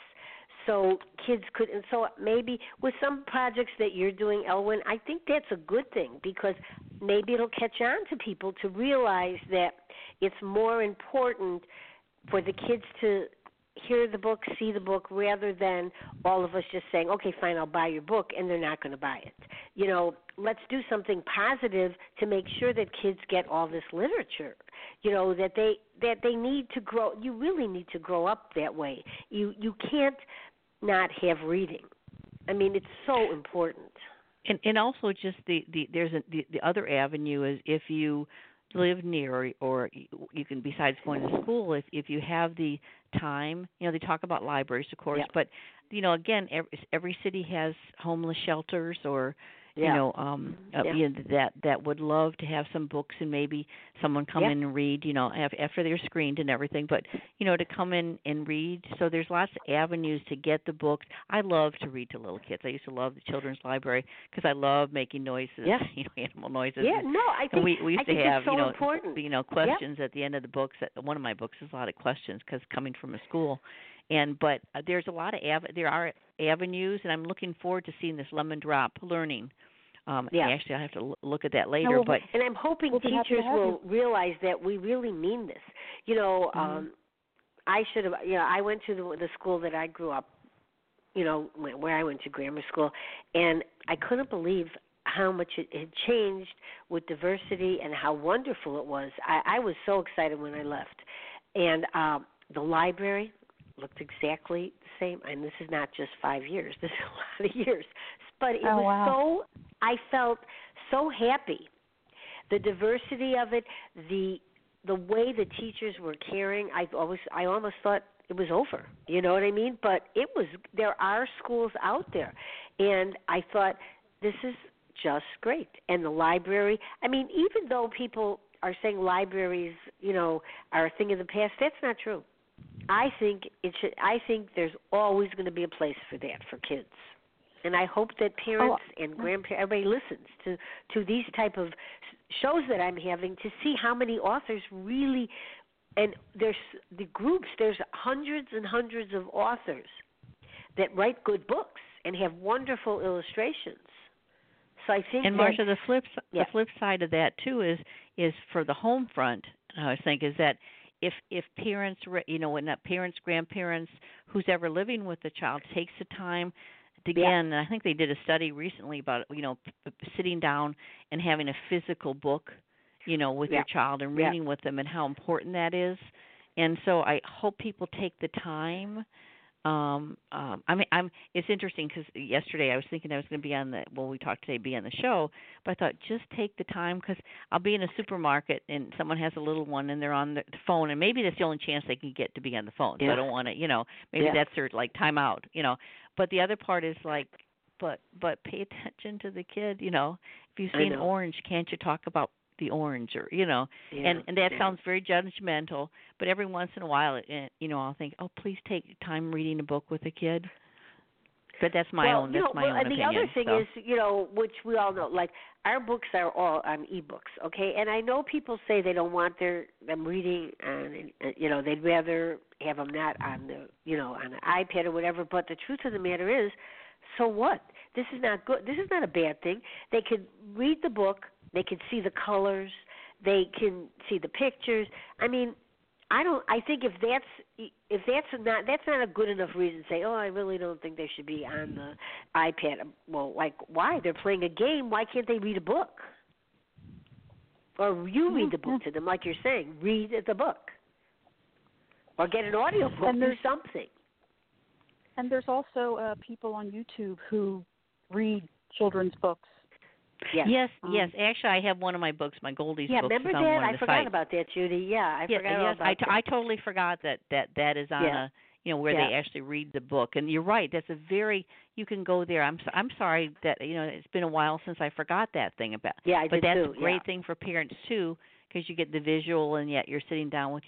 So kids could, and so maybe with some projects that you're doing, Ellwyn, I think that's a good thing, because maybe it'll catch on to people to realize that it's more important for the kids to hear the book, see the book, rather than all of us just saying, okay, fine, I'll buy your book, and they're not going to buy it. You know, let's do something positive to make sure that kids get all this literature, you know, that they need to grow. You really need to grow up that way. You can't not have reading. I mean, it's so important. And also just there's the other avenue is if you live near, or you can, besides going to school, if you have the time, you know, they talk about libraries, of course, but, you know, again, every city has homeless shelters, or, you know, you know, that would love to have some books, and maybe someone come in and read, you know, after they're screened and everything, but, you know, to come in and read. So there's lots of avenues to get the books. I love to read to little kids. I used to love the children's library because I love making noises, you know, animal noises. Yeah, and, no, I think we used to have, so you know, important. You know, questions at the end of the books. One of my books is a lot of questions because coming from a school. And but there's a lot of there are avenues, and I'm looking forward to seeing this Lemon Drop Learning. Actually, I have to look at that later. No, but and I'm hoping teachers will realize that we really mean this. You know, I should have. You know, I went to the school that I grew up. You know, where I went to grammar school, and I couldn't believe how much it had changed with diversity and how wonderful it was. I was so excited when I left, and the library looked exactly the same. And this is not just 5 years. This is a lot of years. But it was so, I felt so happy. The diversity of it, the way the teachers were caring, I almost thought it was over. You know what I mean? But it was, there are schools out there. And I thought, this is just great. And the library, I mean, even though people are saying libraries, you know, are a thing of the past, that's not true. I think it should. I think there's always going to be a place for that for kids. And I hope that parents and grandparents, everybody listens to these type of shows that I'm having to see how many authors really, and there's the groups, there's hundreds and hundreds of authors that write good books and have wonderful illustrations. So I think and Marsha, the flip side of that too is for the home front, I think, is that if parents, you know, when parents, grandparents, who's ever living with the child takes the time again, yeah. I think they did a study recently about, you know, sitting down and having a physical book, you know, with yeah. your child and reading yeah. with them and how important that is. And so I hope people take the time. I mean, it's interesting because yesterday I was thinking I was going to be on the, well, we talked today, be on the show, but I thought just take the time because I'll be in a supermarket and someone has a little one and they're on the phone and maybe that's the only chance they can get to be on the phone. Yeah. So I don't want to, you know, maybe yeah. that's their like time out, you know, but the other part is like, but pay attention to the kid, you know, if you see an orange, can't you talk about the orange or, you know, yeah, and that yeah. sounds very judgmental, but every once in a while, you know, I'll think, oh, please take time reading a book with a kid. But that's my own, that's my own opinion. And the other thing is, you know, which we all know, like our books are all on e-books, okay? And I know people say they don't want them reading on, you know, they'd rather have them not on the, you know, on an iPad or whatever, but the truth of the matter is, so what? This is not good. This is not a bad thing. They could read the book. They can see the colors. They can see the pictures. I mean, I think if that's not a good enough reason to say, oh, I really don't think they should be on the iPad. Well, like, why? They're playing a game. Why can't they read a book? Or you read the book to them, like you're saying. Read the book. Or get an audio book or something. And there's also people on YouTube who read children's books. Yes. Actually, I have one of my books, my Goldie's books. Yeah, remember that? I forgot about that, Judy. Yeah, I forgot about that. I totally forgot that is on a, you know, where they actually read the book. And you're right. That's a very, you can go there. I'm sorry that, you know, it's been a while since I forgot that thing about. Yeah, I did too. But that's a great thing for parents too. Because you get the visual, and yet you're sitting down with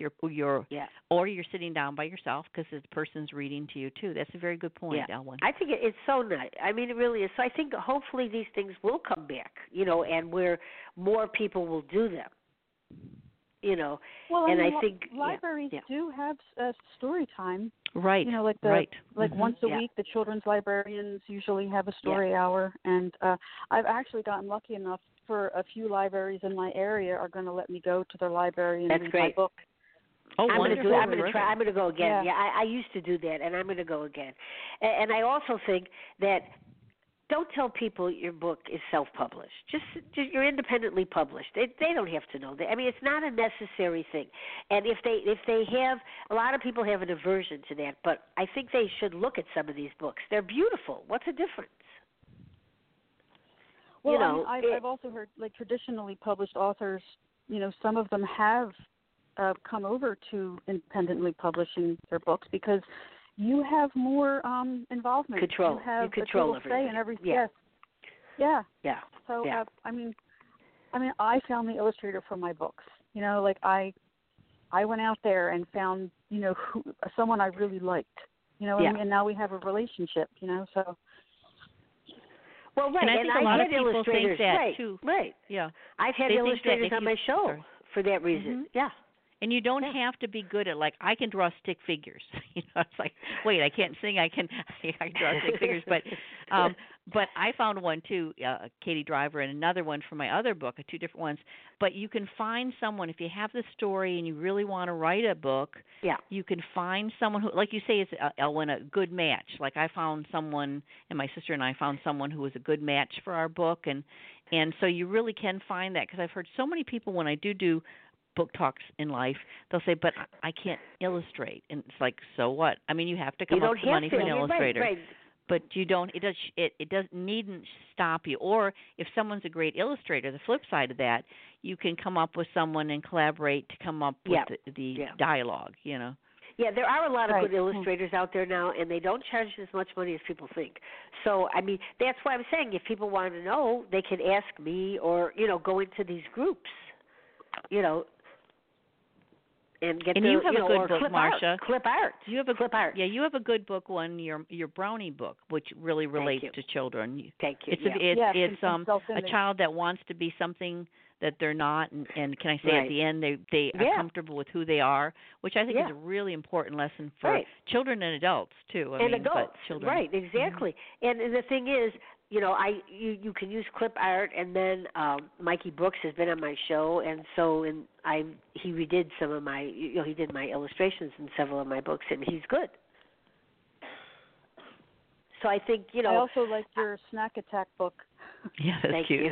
or you're sitting down by yourself because the person's reading to you too. That's a very good point, Ellwyn. I think it's so nice. I mean, it really is. So I think hopefully these things will come back, you know, and where more people will do them, you know. Well, and I think libraries do have story time, right? You know, like once a week, the children's librarians usually have a story hour, and I've actually gotten lucky enough. For a few libraries in my area are going to let me go to their library and read my book. Oh, wonderful! I'm going to try. I'm going to go again. Yeah, I used to do that, and I'm going to go again. And I also think that don't tell people your book is self-published. Just you're independently published. They don't have to know that. I mean, it's not a necessary thing. And if they have, a lot of people have an aversion to that, but I think they should look at some of these books. They're beautiful. What's the difference? Well, you know, I've also heard, like, traditionally published authors, you know, some of them have come over to independently publishing their books because you have more involvement. Control. You have control say in everything. Yes. Yeah. Yeah. So, yeah. I mean, I found the illustrator for my books. You know, like, I went out there and found, you know, someone I really liked. You know what I mean? And now we have a relationship, you know, so... Well, right, and I think a lot of people think that, too. Right. Yeah. I've had illustrators on my show for that reason. Mm-hmm. Yeah. And you don't have to be good at, like, I can draw stick figures. You know, it's like, wait, I can't sing, I can draw stick figures. But I found one, too, Katie Driver, and another one from my other book, two different ones. But you can find someone, if you have the story and you really want to write a book, you can find someone who, like you say, is, Ellwyn, a good match. Like I found someone, and my sister and I found someone who was a good match for our book. And so you really can find that, because I've heard so many people when I do book talks in life, they'll say, but I can't illustrate. And it's like, so what? I mean, you have to come up with money for an illustrator. Right. But you don't, it needn't stop you. Or if someone's a great illustrator, the flip side of that, you can come up with someone and collaborate to come up with the dialogue, you know. Yeah, there are a lot of good illustrators out there now, and they don't charge as much money as people think. So, I mean, that's why I'm saying if people want to know, they can ask me or, you know, go into these groups, you know, and get the, you have a good book, Marsha. Clip art. Clip art. Yeah, you have a good book one, your brownie book, which really relates to children. Thank you. It's a child that wants to be something that they're not, and can I say at the end they are comfortable with who they are, which I think is a really important lesson for children and adults too. I mean, adults, but children. Right, exactly. Mm-hmm. And the thing is, you know, you can use clip art, and then Mikey Brooks has been on my show, and so he redid some of my, you know, he did my illustrations in several of my books, and he's good. So I think, you know, I also like your Snack Attack book. Yeah, that's cute.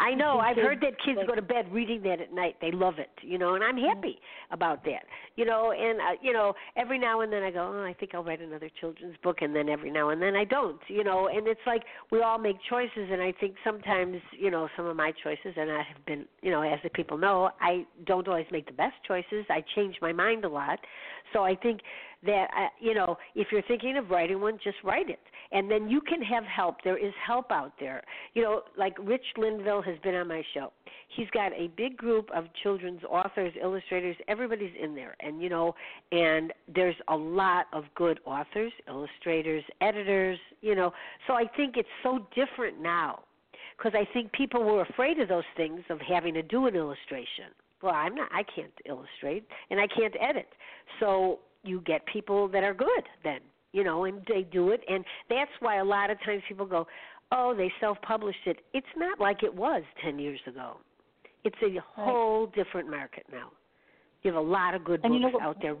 I know. I've heard that kids go to bed reading that at night. They love it, you know, and I'm happy about that. You know, and, you know, every now and then I go, oh, I think I'll write another children's book, and then every now and then I don't, you know. And it's like we all make choices, and I think sometimes, you know, some of my choices, and I have been, you know, as the people know, I don't always make the best choices. I change my mind a lot. So I think that, you know, if you're thinking of writing one, just write it. And then you can have help. There is help out there. You know, like Rich Linville has been on my show. He's got a big group of children's authors, illustrators, everybody's in there. And, you know, and there's a lot of good authors, illustrators, editors, you know. So I think it's so different now because I think people were afraid of those things, of having to do an illustration. Well, I'm not. I can't illustrate, and I can't edit. So you get people that are good then, you know, and they do it. And that's why a lot of times people go, oh, they self-published it. It's not like it was 10 years ago. It's a whole different market now. You have a lot of good books out there.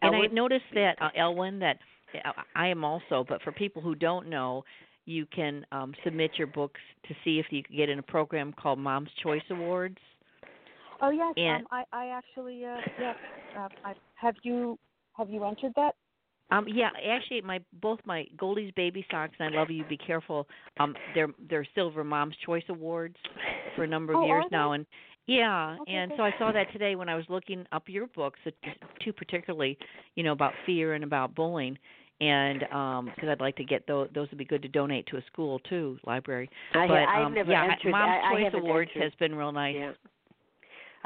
And I noticed that, Ellwyn, that I am also, but for people who don't know, you can submit your books to see if you can get in a program called Mom's Choice Awards. Oh yes, and I actually have you entered that? Yeah, actually, both my Goldie's Baby Socks and I Love You, Be Careful. They're silver Mom's Choice Awards for a number of years now, and so I saw that today when I was looking up your books, the two particularly, you know, about fear and about bullying, and because I'd like to get those would be good to donate to a school too, library. I've never entered. Mom's Choice Awards has been real nice. Yeah.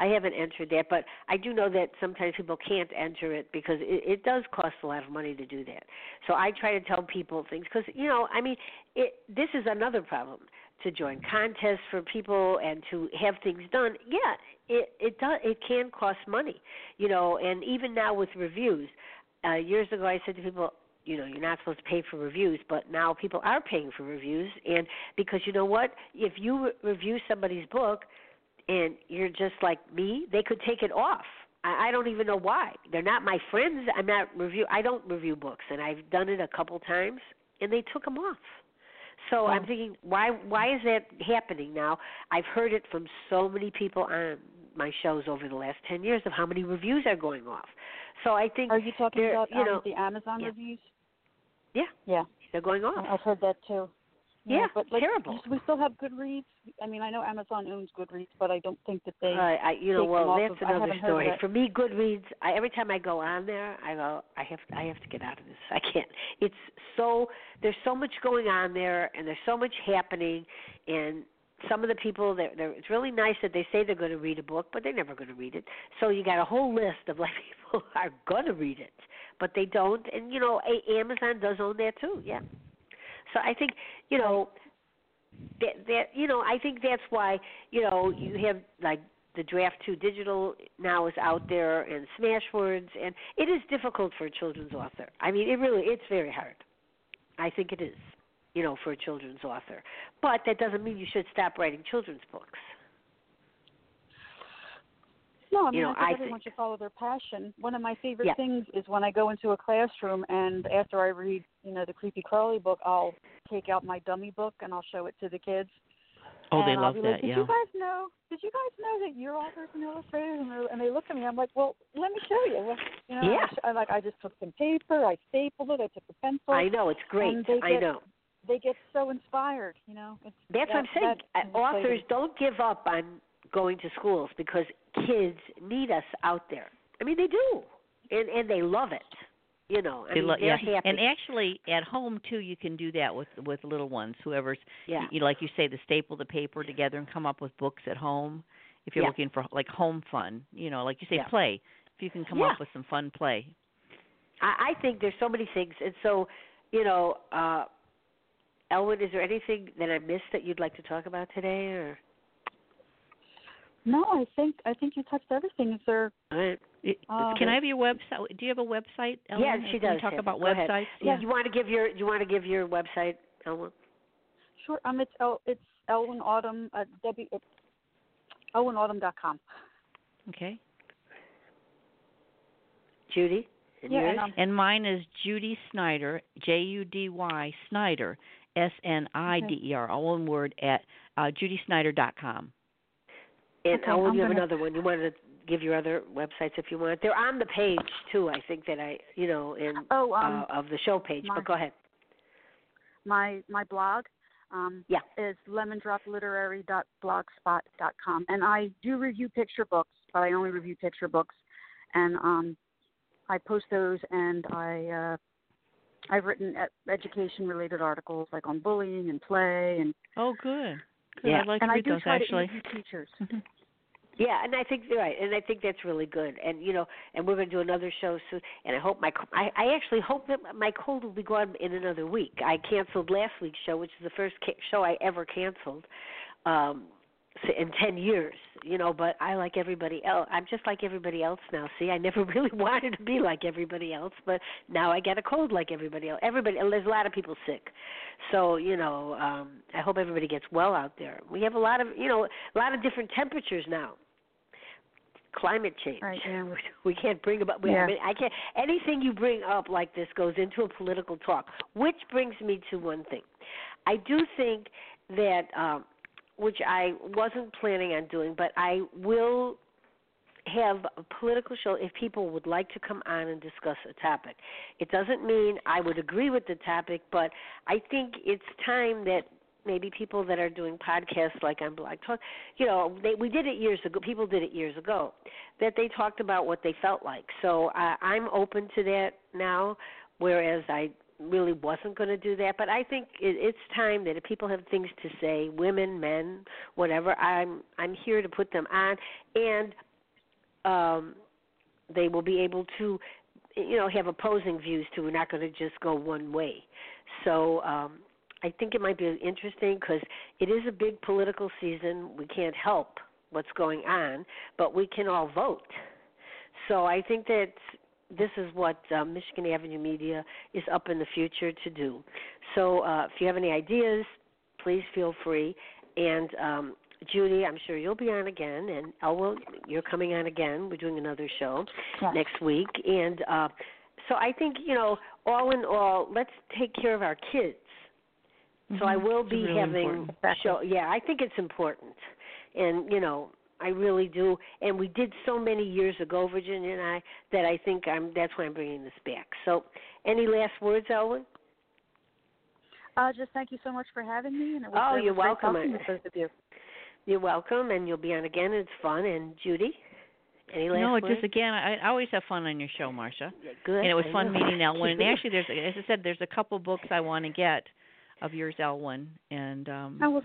I haven't entered that, but I do know that sometimes people can't enter it because it does cost a lot of money to do that. So I try to tell people things because, you know, I mean, this is another problem, to join contests for people and to have things done. Yeah, it can cost money, you know, and even now with reviews. Years ago I said to people, you know, you're not supposed to pay for reviews, but now people are paying for reviews, and because you know what? If you review somebody's book – and you're just like me, they could take it off. I don't even know why. They're not my friends. I don't review books, and I've done it a couple times, and they took them off. So I'm thinking, why is that happening now? I've heard it from so many people on my shows over the last 10 years of how many reviews are going off. So I think, are you talking about, you know, the Amazon reviews? Yeah. Yeah. They're going off. I've heard that too. Yeah, but like, terrible. We still have Goodreads. I mean, I know Amazon owns Goodreads, but I don't think that they. That's another story. For me, Goodreads. Every time I go on there, I go, I have to get out of this. I can't. It's so, there's so much going on there, and there's so much happening, and some of the people, it's really nice that they say they're going to read a book, but they're never going to read it. So you got a whole list of like people are going to read it, but they don't. And you know, Amazon does own that too. Yeah. So I think, you know, that you know, I think that's why, you know, you have like the Draft to Digital now is out there, and Smashwords, and it is difficult for a children's author. I mean, it's very hard. I think it is, you know, for a children's author. But that doesn't mean you should stop writing children's books. No, I mean, you know, I think everyone should follow their passion. One of my favorite things is when I go into a classroom and after I read, you know, the Creepy Crawly book, I'll take out my dummy book and I'll show it to the kids. Oh, and they love that, yeah. Did you guys know that you're authors and illustrators? And they look at me, I'm like, well, let me show you. You know, I just took some paper, I stapled it, I took a pencil. I know, it's great. They get so inspired, you know. That's what I'm saying. Authors don't give up on going to schools because kids need us out there. I mean, they do, and they love it. You know, they're happy. And actually, at home, too, you can do that with little ones, whoever's, like you say, the staple the paper together and come up with books at home. If you're looking for, like, home fun, you know, like you say, play. If you can come up with some fun play. I think there's so many things. And so, you know, Ellwyn, is there anything that I missed that you'd like to talk about today? Or? No, I think you touched everything. Is there... Can I have your website? Do you have a website, Ellwyn? Yeah, she does. Talk about websites. Yeah. Yeah, you want to give your website, Ellwyn? Sure. It's Ellwyn Autumn. ellwynautumn.com. Okay. Judy. And mine is Judy Snider. Judy Snider. SNIDER. All one word at judysnider.com. And Ellwyn, you have another one. You wanted to give your other websites if you want. They're on the page, too, I think, of the show page. But go ahead. My blog is lemondropliterary.blogspot.com. And I do review picture books, but I only review picture books. And I post those, and I've written education-related articles, like on bullying and play. And oh, good. Yeah. I'd like to read those, actually. And I do try to interview teachers. Mm-hmm. Yeah, and I think you're right, and I think that's really good. And you know, and we're going to do another show soon. And I hope I actually hope that my cold will be gone in another week. I canceled last week's show, which is the first show I ever canceled in 10 years. You know, but I like everybody else. I'm just like everybody else now. See, I never really wanted to be like everybody else, but now I get a cold like everybody else. There's a lot of people sick, so you know, I hope everybody gets well out there. We have a lot of different temperatures now. Climate change. Right, yeah. We can't bring about. I can't. Anything you bring up like this goes into a political talk, which brings me to one thing. I do think that, which I wasn't planning on doing, but I will have a political show if people would like to come on and discuss a topic. It doesn't mean I would agree with the topic, but I think it's time that maybe people that are doing podcasts like on Blog Talk, you know, people did it years ago, that they talked about what they felt like. So I'm open to that now, whereas I really wasn't going to do that. But I think it's time that if people have things to say, women, men, whatever, I'm here to put them on, and they will be able to, you know, have opposing views too. We're not going to just go one way. So, I think it might be interesting because it is a big political season. We can't help what's going on, but we can all vote. So I think that this is what Michigan Avenue Media is up in the future to do. So if you have any ideas, please feel free. And Judy, I'm sure you'll be on again. And Ellwyn, you're coming on again. We're doing another show next week. And so I think, you know, all in all, let's take care of our kids. So I will be really having a show. Yeah, I think it's important. And, you know, I really do. And we did so many years ago, Virginia and I, that I think that's why I'm bringing this back. So any last words, Ellwyn? Just thank you so much for having me. And it was you're welcome. You're welcome, and you'll be on again. It's fun. And Judy, any last words? No, just again, I always have fun on your show, Marsha. Yeah, good. And it was fun meeting Ellwyn. And actually, as I said, there's a couple books I want to get of yours, Ellwyn, and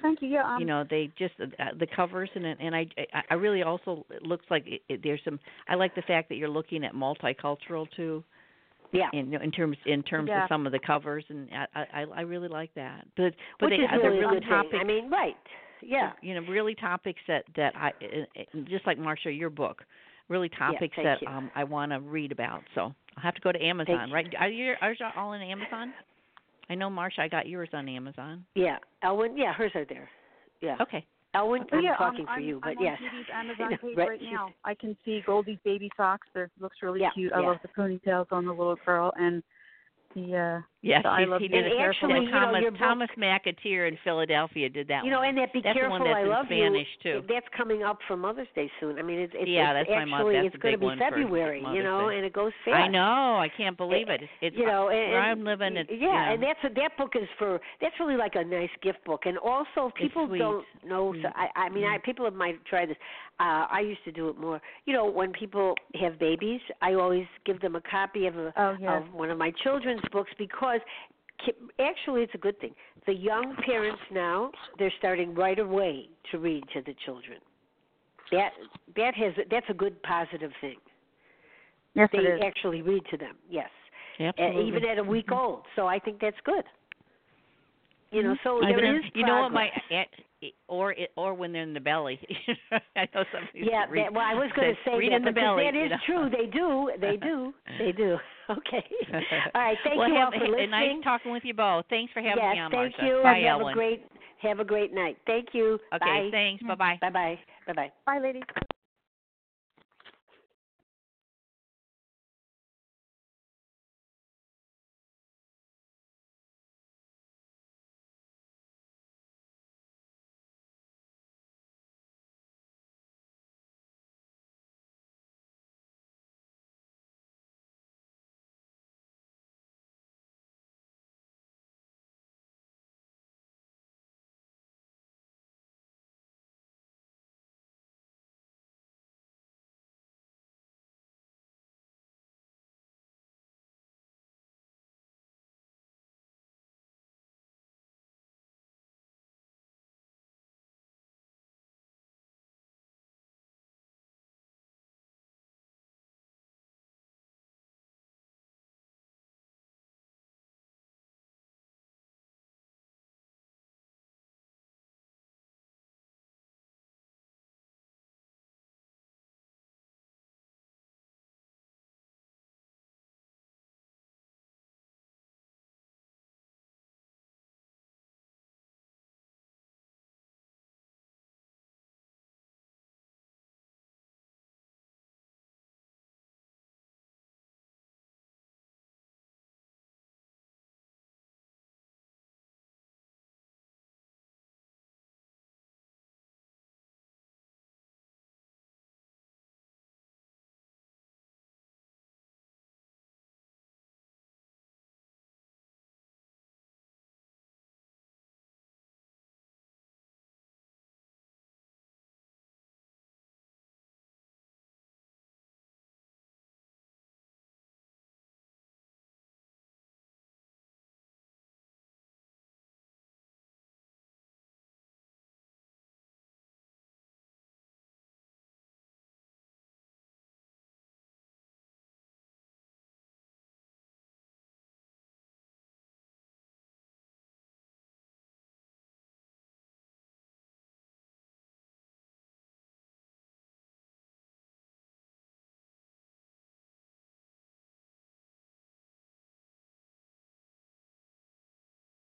thank you. Yeah, you know, they just the covers, and I really also, it looks like there's some. I like the fact that you're looking at multicultural too. Yeah. In terms of some of the covers, and I really like that. But they're really topics. I mean, right? Yeah. You know, really topics that I, just like Marsha, your book, really topics that I want to read about. So I'll have to go to Amazon. Thank right? Are you all on Amazon? I know, Marsha, I got yours on Amazon. Yeah. Ellwyn, hers are there. Yeah. Okay. Ellwyn, I'm talking for you, but yes. I'm on Judy's Amazon page right now. I can see Goldie's Baby Socks. They looks really cute. I love the ponytails on the little girl and the Yes, so he did it carefully. Thomas McAteer in Philadelphia did that one. You know, and that Be Careful, I Love You, too. That's coming up for Mother's Day soon. I mean, it's going to be February, you know, and it goes fast. I know. I can't believe it. It's, you know, and, where I'm living. It's, yeah, you know, and that book is for, that's really like a nice gift book. And also, people don't know, so I mean, people might try this. I used to do it more. You know, when people have babies, I always give them a copy of one of my children's books because actually it's a good thing. The young parents now, they're starting right away to read to the children. That's a good positive thing. Yes, they actually read to them, yes. Absolutely. Even at a week old. So I think that's good. You know, so there is progress. You know what my or when they're in the belly. I know some people read. Well, I was going to say read that in the belly. That is true. They do. Okay. All right. Thank you all for listening. Nice talking with you both. Thanks for having me on, Marsha. Thank you. Bye, Ellwyn. Have a great night. Thank you. Okay. Bye. Thanks. Bye. Bye. Bye. Bye. Bye. Bye, ladies.